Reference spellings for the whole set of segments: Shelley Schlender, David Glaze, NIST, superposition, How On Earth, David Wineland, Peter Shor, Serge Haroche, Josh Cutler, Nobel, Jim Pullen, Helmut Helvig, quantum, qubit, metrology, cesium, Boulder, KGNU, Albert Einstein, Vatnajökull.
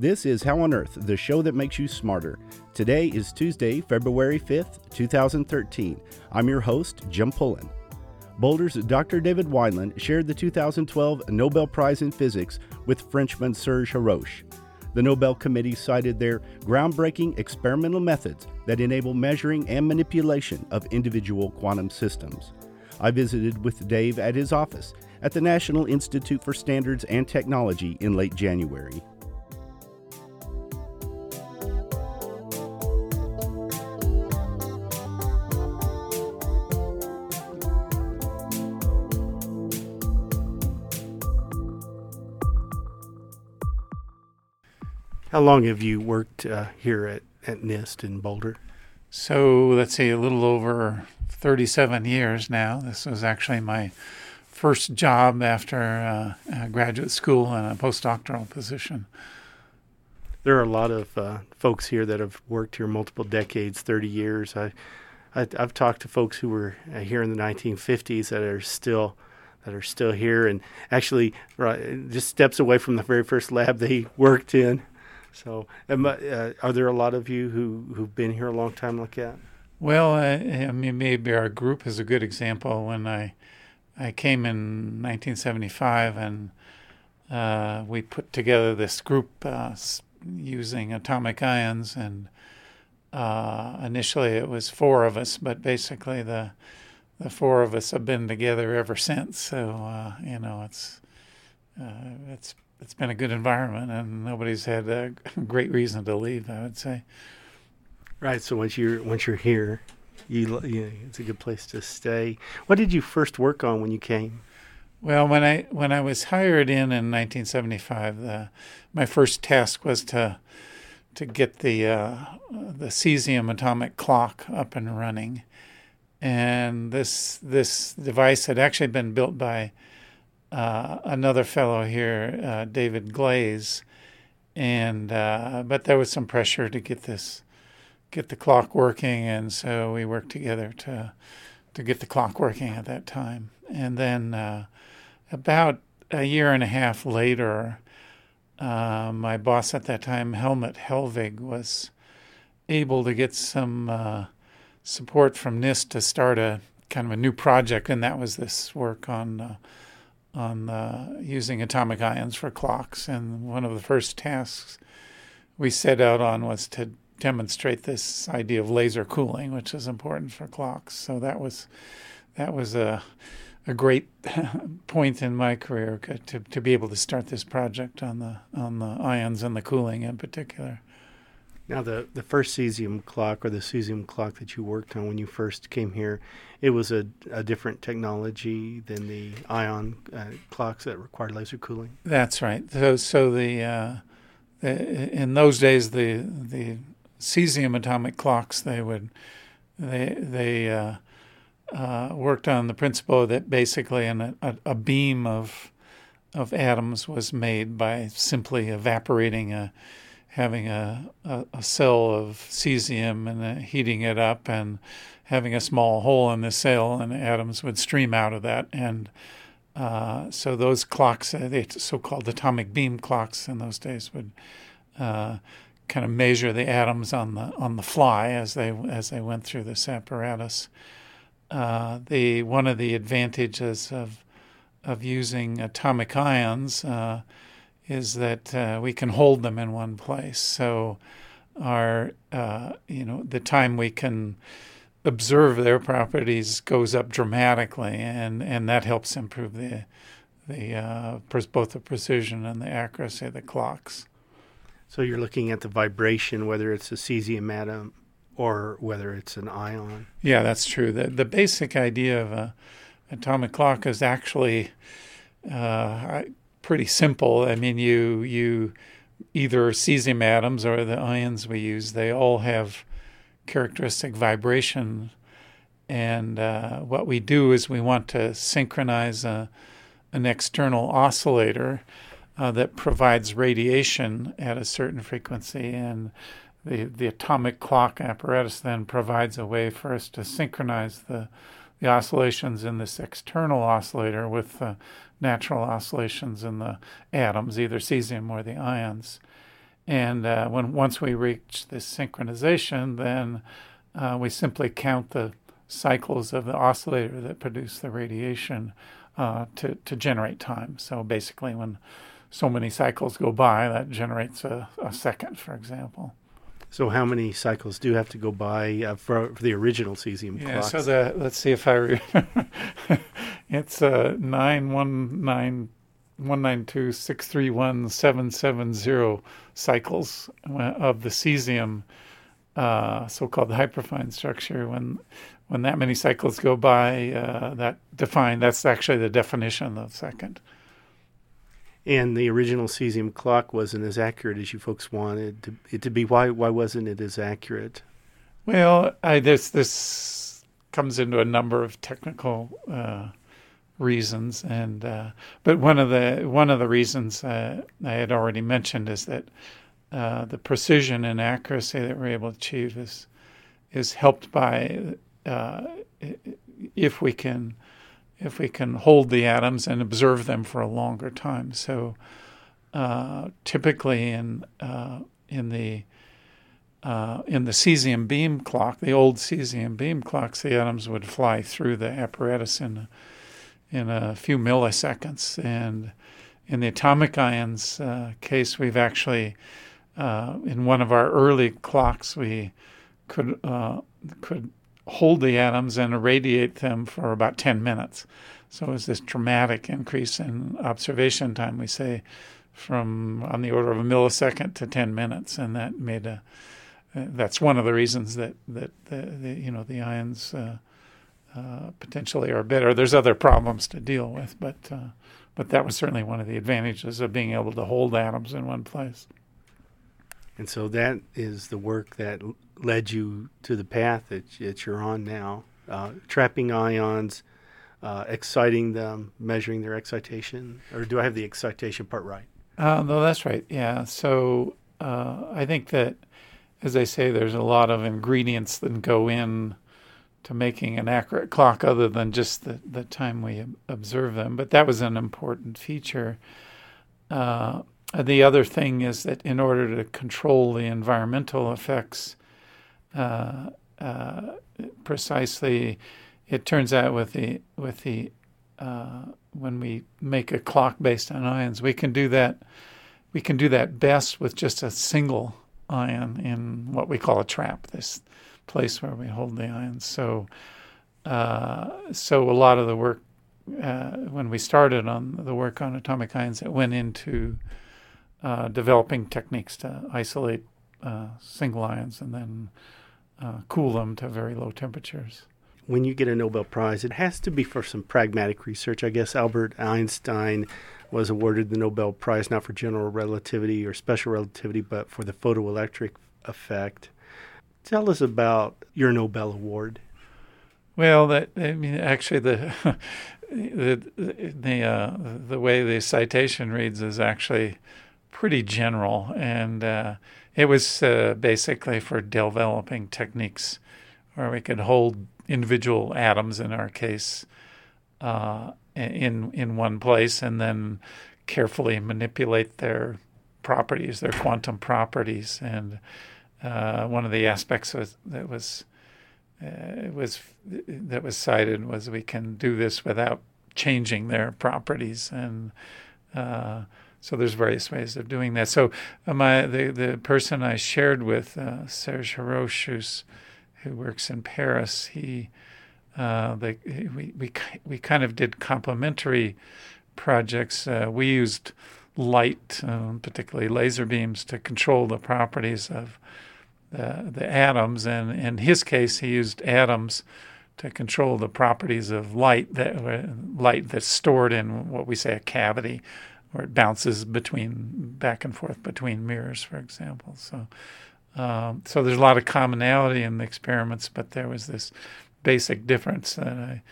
This is How on Earth, the show that makes you smarter. Today is Tuesday, February 5th, 2013. I'm your host, Jim Pullen. Boulder's Dr. David Wineland shared the 2012 Nobel Prize in Physics with Frenchman Serge Haroche. The Nobel Committee cited their groundbreaking experimental methods that enable measuring and manipulation of individual quantum systems. I visited with Dave at his office at the National Institute for Standards and Technology in late January. How long have you worked here at NIST in Boulder? So let's see, a little over 37 years now. This was actually my first job after graduate school and a postdoctoral position. There are a lot of folks here that have worked here multiple decades, 30 years. I've talked to folks who were here in the 1950s that are still here, and actually just steps away from the very first lab they worked in. So are there a lot of you who've been here a long time like that? Well, I mean, maybe our group is a good example. When I came in 1975 and we put together this group using atomic ions, and initially it was four of us, but basically the four of us have been together ever since. So, it's been a good environment, and nobody's had a great reason to leave, I would say. Right. So once you're here, you it's a good place to stay. What did you first work on when you came? Well, when I was hired in 1975, my first task was to get the cesium atomic clock up and running, and this device had actually been built by another fellow here, David Glaze, and but there was some pressure to get the clock working, and so we worked together to get the clock working at that time. And then about a year and a half later, my boss at that time, Helmut Helvig, was able to get some support from NIST to start a kind of a new project, and that was this work on using atomic ions for clocks. And one of the first tasks we set out on was to demonstrate this idea of laser cooling, which is important for clocks. So that was a great point in my career to be able to start this project on the ions and the cooling in particular. Now, the first cesium clock, or the cesium clock that you worked on when you first came here, it was a different technology than the ion clocks that required laser cooling. That's right. So in those days, the cesium atomic clocks, they worked on the principle that basically a beam of atoms was made by simply evaporating having a cell of cesium and heating it up and having a small hole in the cell, and atoms would stream out of that. And so those clocks, the so-called atomic beam clocks in those days, would kind of measure the atoms on the fly as they went through this apparatus. One of the advantages of using atomic ions is that we can hold them in one place. So the time we can observe their properties goes up dramatically, and that helps improve both the precision and the accuracy of the clocks. So you're looking at the vibration, whether it's a cesium atom or whether it's an ion. Yeah, that's true. The basic idea of an atomic clock is actually pretty simple. I mean, you either cesium atoms or the ions we use, they all have characteristic vibration, and what we do is we want to synchronize an external oscillator that provides radiation at a certain frequency, and the atomic clock apparatus then provides a way for us to synchronize the oscillations in this external oscillator with the natural oscillations in the atoms, either cesium or the ions. And once we reach this synchronization, then we simply count the cycles of the oscillator that produce the radiation to generate time. So basically, when so many cycles go by, that generates a second, for example. So how many cycles do have to go by for the original cesium clocks? Yeah, so let's see if I remember. It's 919,192,631,770 cycles of the cesium, so-called hyperfine structure. When that many cycles go by, that's actually the definition of second. And the original cesium clock wasn't as accurate as you folks wanted it to be. Why wasn't it as accurate? Well, this comes into a number of technical reasons, and but one of the reasons I had already mentioned is that the precision and accuracy that we're able to achieve is helped by if we can hold the atoms and observe them for a longer time. So typically in the cesium beam clock, the old cesium beam clocks, the atoms would fly through the apparatus in a few milliseconds. And in the atomic ions case, we've actually, in one of our early clocks, we could hold the atoms and irradiate them for about 10 minutes. So it was this dramatic increase in observation time, we say, from on the order of a millisecond to 10 minutes. And that made that's one of the reasons that the ions potentially are better. There's other problems to deal with, but that was certainly one of the advantages of being able to hold atoms in one place. And so that is the work that led you to the path that you're on now, trapping ions, exciting them, measuring their excitation. Or do I have the excitation part right? No, that's right, yeah. So I think that, as I say, there's a lot of ingredients that go in to making an accurate clock other than just the time we observe them. But that was an important feature. The other thing is that in order to control the environmental effects precisely, it turns out with the when we make a clock based on ions, we can do that best with just a single ion in what we call a trap, this place where we hold the ions. So a lot of the work when we started on the work on atomic ions, it went into developing techniques to isolate single ions and then cool them to very low temperatures. When you get a Nobel Prize, it has to be for some pragmatic research. I guess Albert Einstein was awarded the Nobel Prize not for general relativity or special relativity, but for the photoelectric effect. Tell us about your Nobel Award. Well, the way the citation reads is actually pretty general, and it was basically for developing techniques where we could hold individual atoms, in our case, in one place, and then carefully manipulate their properties, their quantum properties. And one of the aspects that was cited was we can do this without changing their properties, and so there's various ways of doing that. So the person I shared with, Serge Haroche, who works in Paris, we kind of did complementary projects. We used light, particularly laser beams, to control the properties of the atoms, and in his case, he used atoms to control the properties of light that's stored in what we say a cavity, where it bounces back and forth between mirrors, for example. So, so there's a lot of commonality in the experiments, but there was this basic difference that I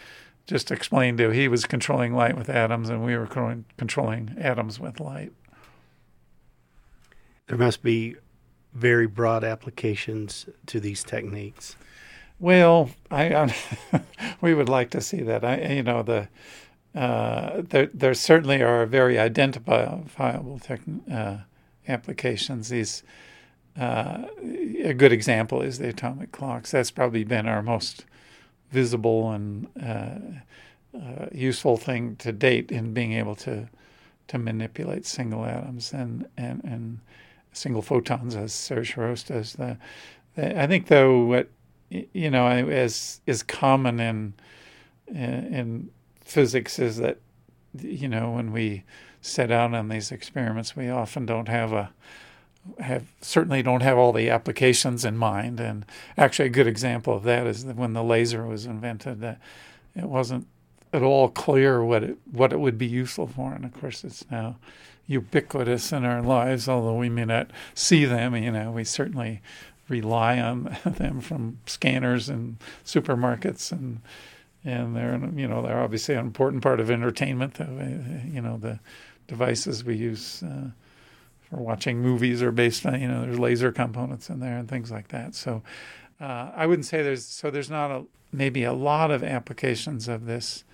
just explained to. He was controlling light with atoms, and we were controlling atoms with light. There must be very broad applications to these techniques. Well, we would like to see that. There certainly are very identifiable applications is a good example is the atomic clocks. That's probably been our most visible and useful thing to date in being able to manipulate single atoms and single photons, as Serge Haroche does. I think, though, what you know, as is common in physics is that, you know, when we set out on these experiments, we often don't have all the applications in mind. And actually, a good example of that is that when the laser was invented, it wasn't at all clear what it would be useful for. And of course, it's now ubiquitous in our lives, although we may not see them. You know, we certainly rely on them from scanners and supermarkets, and they're obviously an important part of entertainment. You know, the devices we use for watching movies are based on, you know, there's laser components in there and things like that. So I wouldn't say there's not maybe a lot of applications of this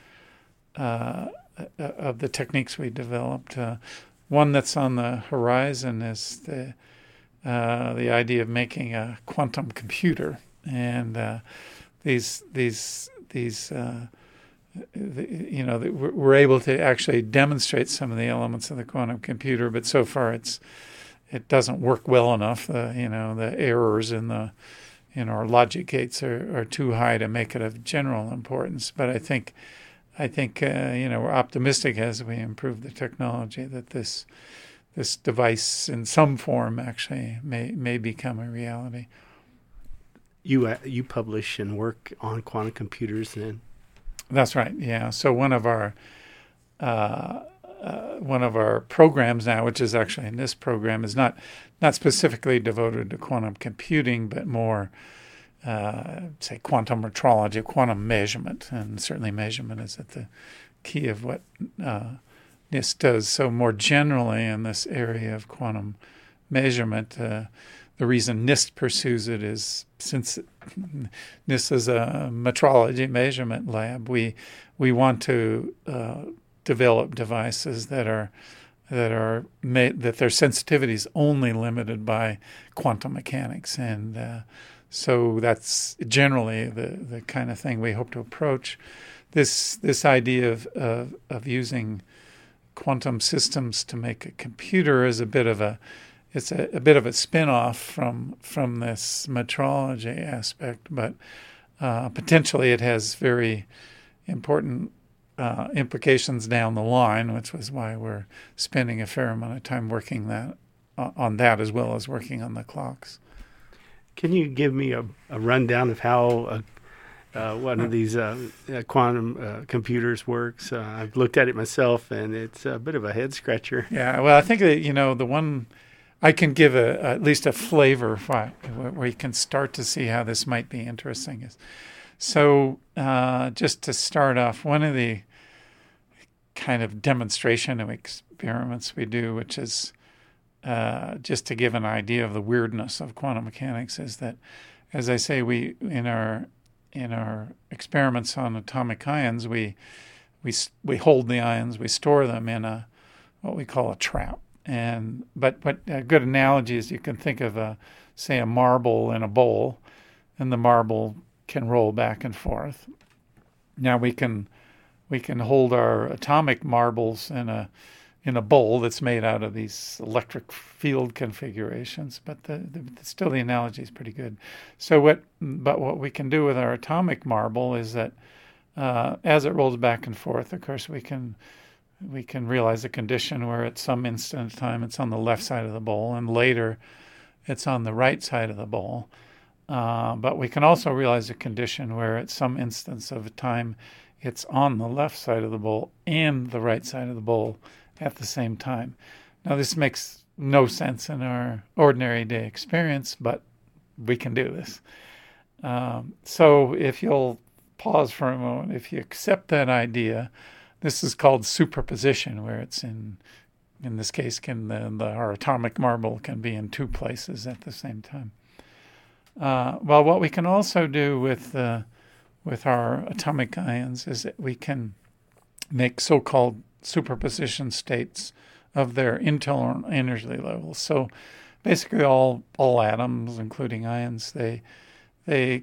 of the techniques we developed. One that's on the horizon is the idea of making a quantum computer, and we're able to actually demonstrate some of the elements of the quantum computer, but so far it doesn't work well enough. The errors in our logic gates are too high to make it of general importance. But I think we're optimistic as we improve the technology that this device in some form actually may become a reality. You publish and work on quantum computers then? That's right, yeah. So one of our programs now, which is actually a NIST program, is not specifically devoted to quantum computing, but more, say, quantum metrology, quantum measurement. And certainly measurement is at the key of what NIST does. So more generally in this area of quantum measurement, the reason NIST pursues it is since NIST is a metrology measurement lab, we want to develop devices that their sensitivity is only limited by quantum mechanics, and so that's generally the kind of thing we hope to approach. This idea of using quantum systems to make a computer is a bit of a spin-off from this metrology aspect, but potentially it has very important implications down the line, which was why we're spending a fair amount of time working on that as well as working on the clocks. Can you give me a rundown of how one of these quantum computers works? I've looked at it myself, and it's a bit of a head-scratcher. Yeah, well, I think that, you know, the one... I can give at least a flavor where you can start to see how this might be interesting. So just to start off, one of the kind of demonstration of experiments we do, which is just to give an idea of the weirdness of quantum mechanics, is that, as I say, we in our experiments on atomic ions, we hold the ions, we store them in a what we call a trap. But a good analogy is you can think of a marble in a bowl, and the marble can roll back and forth. Now we can hold our atomic marbles in a bowl that's made out of these electric field configurations. But still the analogy is pretty good. So what we can do with our atomic marble is that as it rolls back and forth, of course we can realize a condition where at some instant of time it's on the left side of the bowl and later it's on the right side of the bowl. But we can also realize a condition where at some instance of time it's on the left side of the bowl and the right side of the bowl at the same time. Now this makes no sense in our ordinary day experience, but we can do this. So if you'll pause for a moment, if you accept that idea, this is called superposition, where it's in this case, our atomic marble can be in two places at the same time. Well, what we can also do with our atomic ions is that we can make so-called superposition states of their internal energy levels. So basically all atoms, including ions, they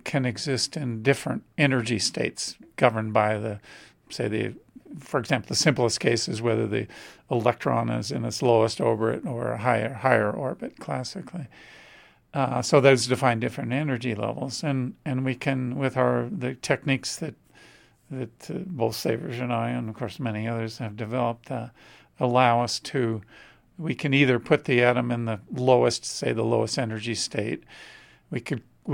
can exist in different energy states governed by for example, the simplest case is whether the electron is in its lowest orbit or higher orbit classically. So those define different energy levels, and we can, with the techniques that both Savers and I, and of course many others, have developed, allow us to, we can either put the atom in the lowest energy state. We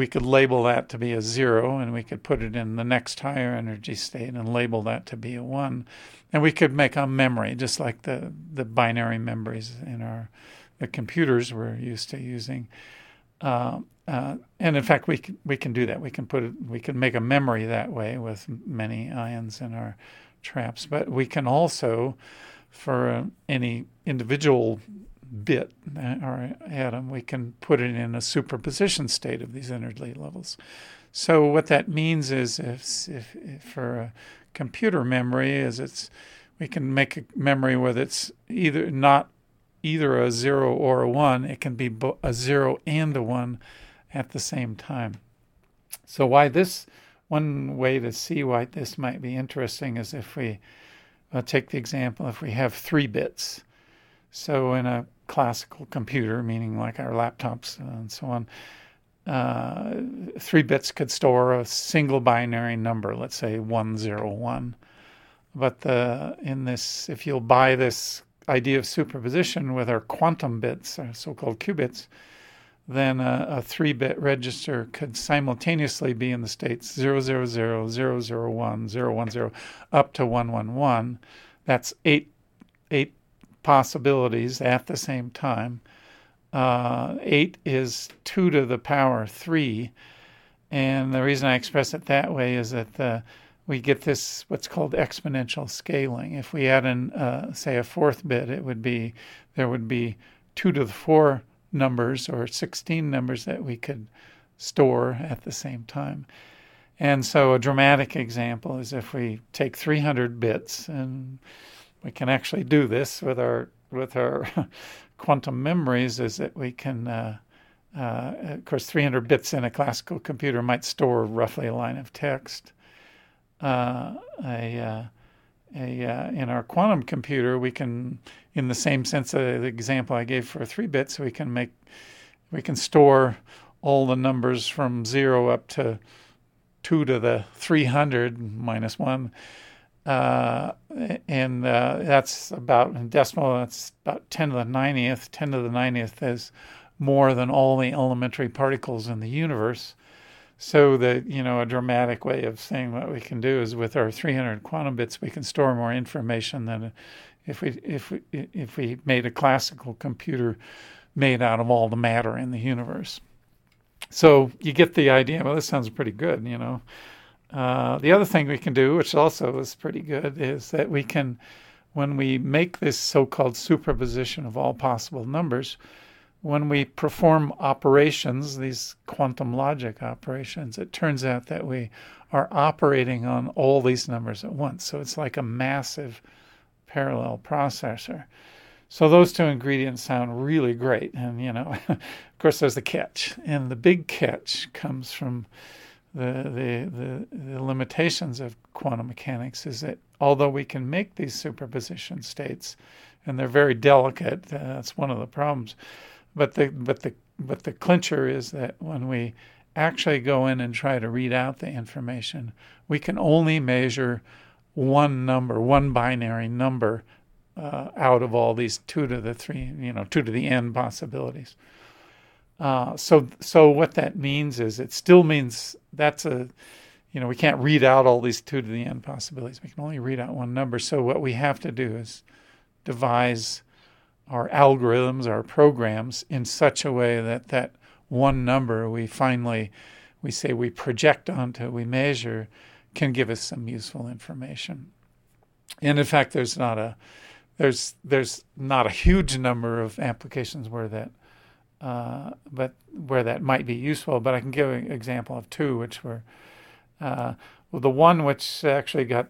could label that to be a 0, and we could put it in the next higher energy state and label that to be a 1. And we could make a memory, just like the binary memories in the computers we're used to using. And in fact, we can do that. We can make a memory that way with many ions in our traps. But we can also, for any individual bit or atom, we can put it in a superposition state of these energy levels. So what that means is, if for a computer memory, we can make a memory where it's either a 0 or a 1. It can be a 0 and a 1 at the same time. So one way to see why this might be interesting is if we take the example, if we have 3 bits. So in a classical computer, meaning like our laptops and so on, 3 bits could store a single binary number, let's say 101. But if you'll buy this idea of superposition with our quantum bits, our so-called qubits, then a 3-bit register could simultaneously be in the states 000, 001, 010, up to 111. That's eight possibilities at the same time. 8 is 2 to the power 3. And the reason I express it that way is that we get this what's called exponential scaling. If we add in, say, a 4th bit, there would be 2 to the 4 numbers or 16 numbers that we could store at the same time. And so a dramatic example is if we take 300 bits, and we can actually do this with our quantum memories, is that we can, of course, 300 bits in a classical computer might store roughly a line of text. In our quantum computer, we can, in the same sense of the example I gave for 3 bits, we can store all the numbers from 0 up to 2 to the 300 minus 1, and that's about, in decimal, that's about 10 to the 90th. 10 to the 90th is more than all the elementary particles in the universe. So that, a dramatic way of saying what we can do is with our 300 quantum bits, we can store more information than if we made a classical computer made out of all the matter in the universe. So you get the idea. Well, this sounds pretty good, The other thing we can do, which also is pretty good, is that we can, when we make this so-called superposition of all possible numbers, when we perform operations, these quantum logic operations, it turns out that we are operating on all these numbers at once. So it's like a massive parallel processor. So those two ingredients sound really great. And, of course, there's the catch. And the big catch comes from the limitations of quantum mechanics, is that although we can make these superposition states, and they're very delicate, that's one of the problems, But the clincher is that when we actually go in and try to read out the information, we can only measure one number, one binary number, out of all these 2 to the n possibilities. So what that means is it still means we can't read out all these 2 to the n possibilities. We can only read out one number. So what we have to do is devise our algorithms, our programs, in such a way that one number we project onto, we measure, can give us some useful information. And in fact, there's not a huge number of applications where that might be useful. But I can give an example of 2, which were the one which actually got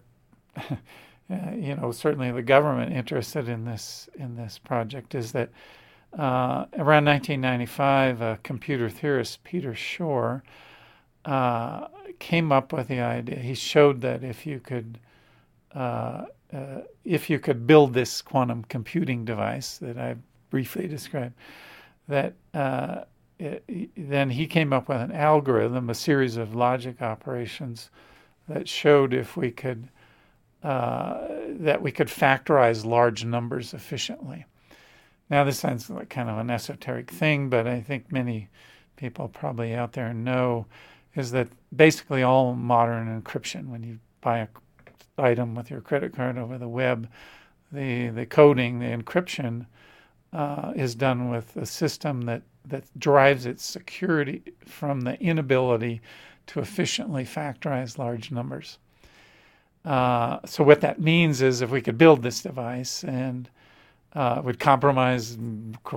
you know, certainly the government interested in this project is that around 1995, computer theorist Peter Shor came up with the idea. He showed that if you could build this quantum computing device that I briefly described, that then he came up with an algorithm, a series of logic operations that showed that we could factorize large numbers efficiently. Now, this sounds like kind of an esoteric thing, but I think many people probably out there know is that basically all modern encryption, when you buy an item with your credit card over the web, the coding, the encryption is done with a system that derives its security from the inability to efficiently factorize large numbers. So what that means is if we could build this device and would compromise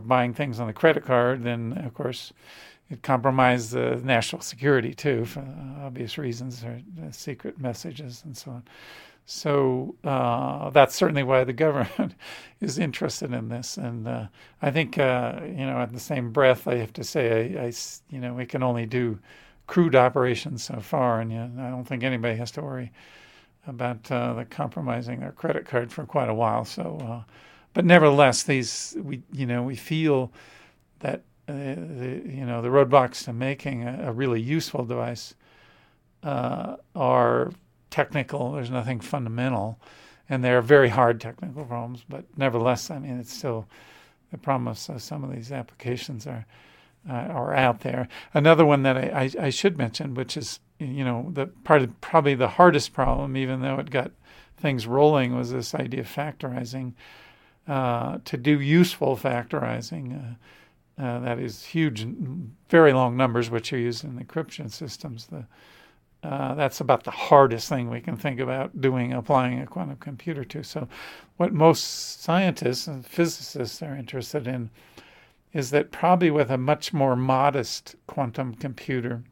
buying things on the credit card, then, of course, it compromised the national security, too, for obvious reasons, or secret messages and so on. So that's certainly why the government is interested in this. And I think, at the same breath, I have to say, I we can only do crude operations so far, and I don't think anybody has to worry about the compromising their credit card for quite a while. So, but nevertheless, we feel that the roadblocks to making a really useful device are technical. There's nothing fundamental, and they're very hard technical problems. But nevertheless, I mean, it's still the problem. So some of these applications are out there. Another one that I should mention, which is probably the hardest problem, even though it got things rolling, was this idea of factorizing. To do useful factorizing, that is huge, very long numbers, which are used in encryption systems. That's about the hardest thing we can think about applying a quantum computer to. So what most scientists and physicists are interested in is that probably with a much more modest quantum computer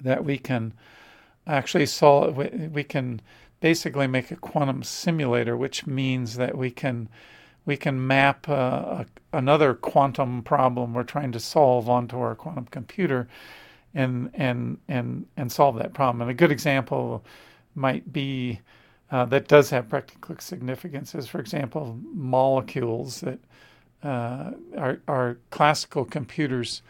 that we can actually solve, we can basically make a quantum simulator, which means that we can map another quantum problem we're trying to solve onto our quantum computer and solve that problem. And a good example might be, that does have practical significance, is, for example, molecules that our classical computers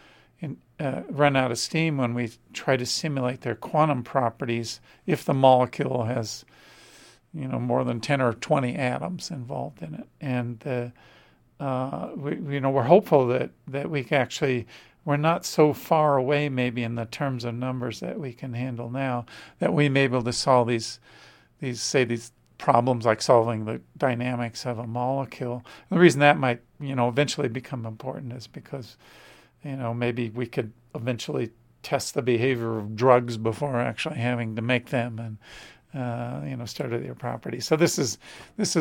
run out of steam when we try to simulate their quantum properties if the molecule has more than 10 or 20 atoms involved in it. And we're hopeful that we're not so far away maybe in the terms of numbers that we can handle now, that we may be able to solve these problems like solving the dynamics of a molecule. And the reason that might eventually become important is because maybe we could eventually test the behavior of drugs before actually having to make them and study their properties. So this is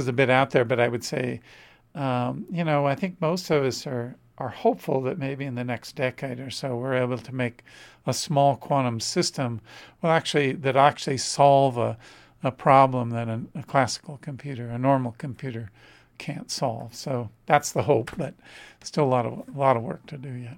a bit out there, but I would say, I think most of us are hopeful that maybe in the next decade or so we're able to make a small quantum system that actually solve a problem that a classical computer, a normal computer, can't solve. So that's the hope, but still a lot of work to do yet.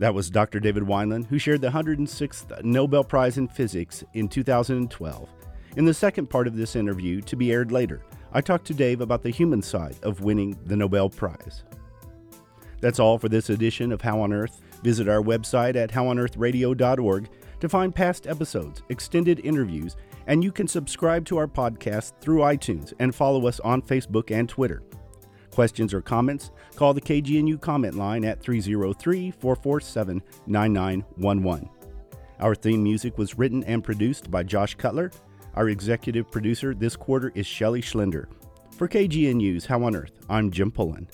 That was Dr. David Wineland, who shared the 106th Nobel Prize in Physics in 2012. In the second part of this interview, to be aired later, I talked to Dave about the human side of winning the Nobel Prize. That's all for this edition of How on Earth. Visit our website at howonearthradio.org to find past episodes, extended interviews, and you can subscribe to our podcast through iTunes and follow us on Facebook and Twitter. Questions or comments? Call the KGNU comment line at 303-447-9911. Our theme music was written and produced by Josh Cutler. Our executive producer this quarter is Shelley Schlender. For KGNU's How on Earth, I'm Jim Pullen.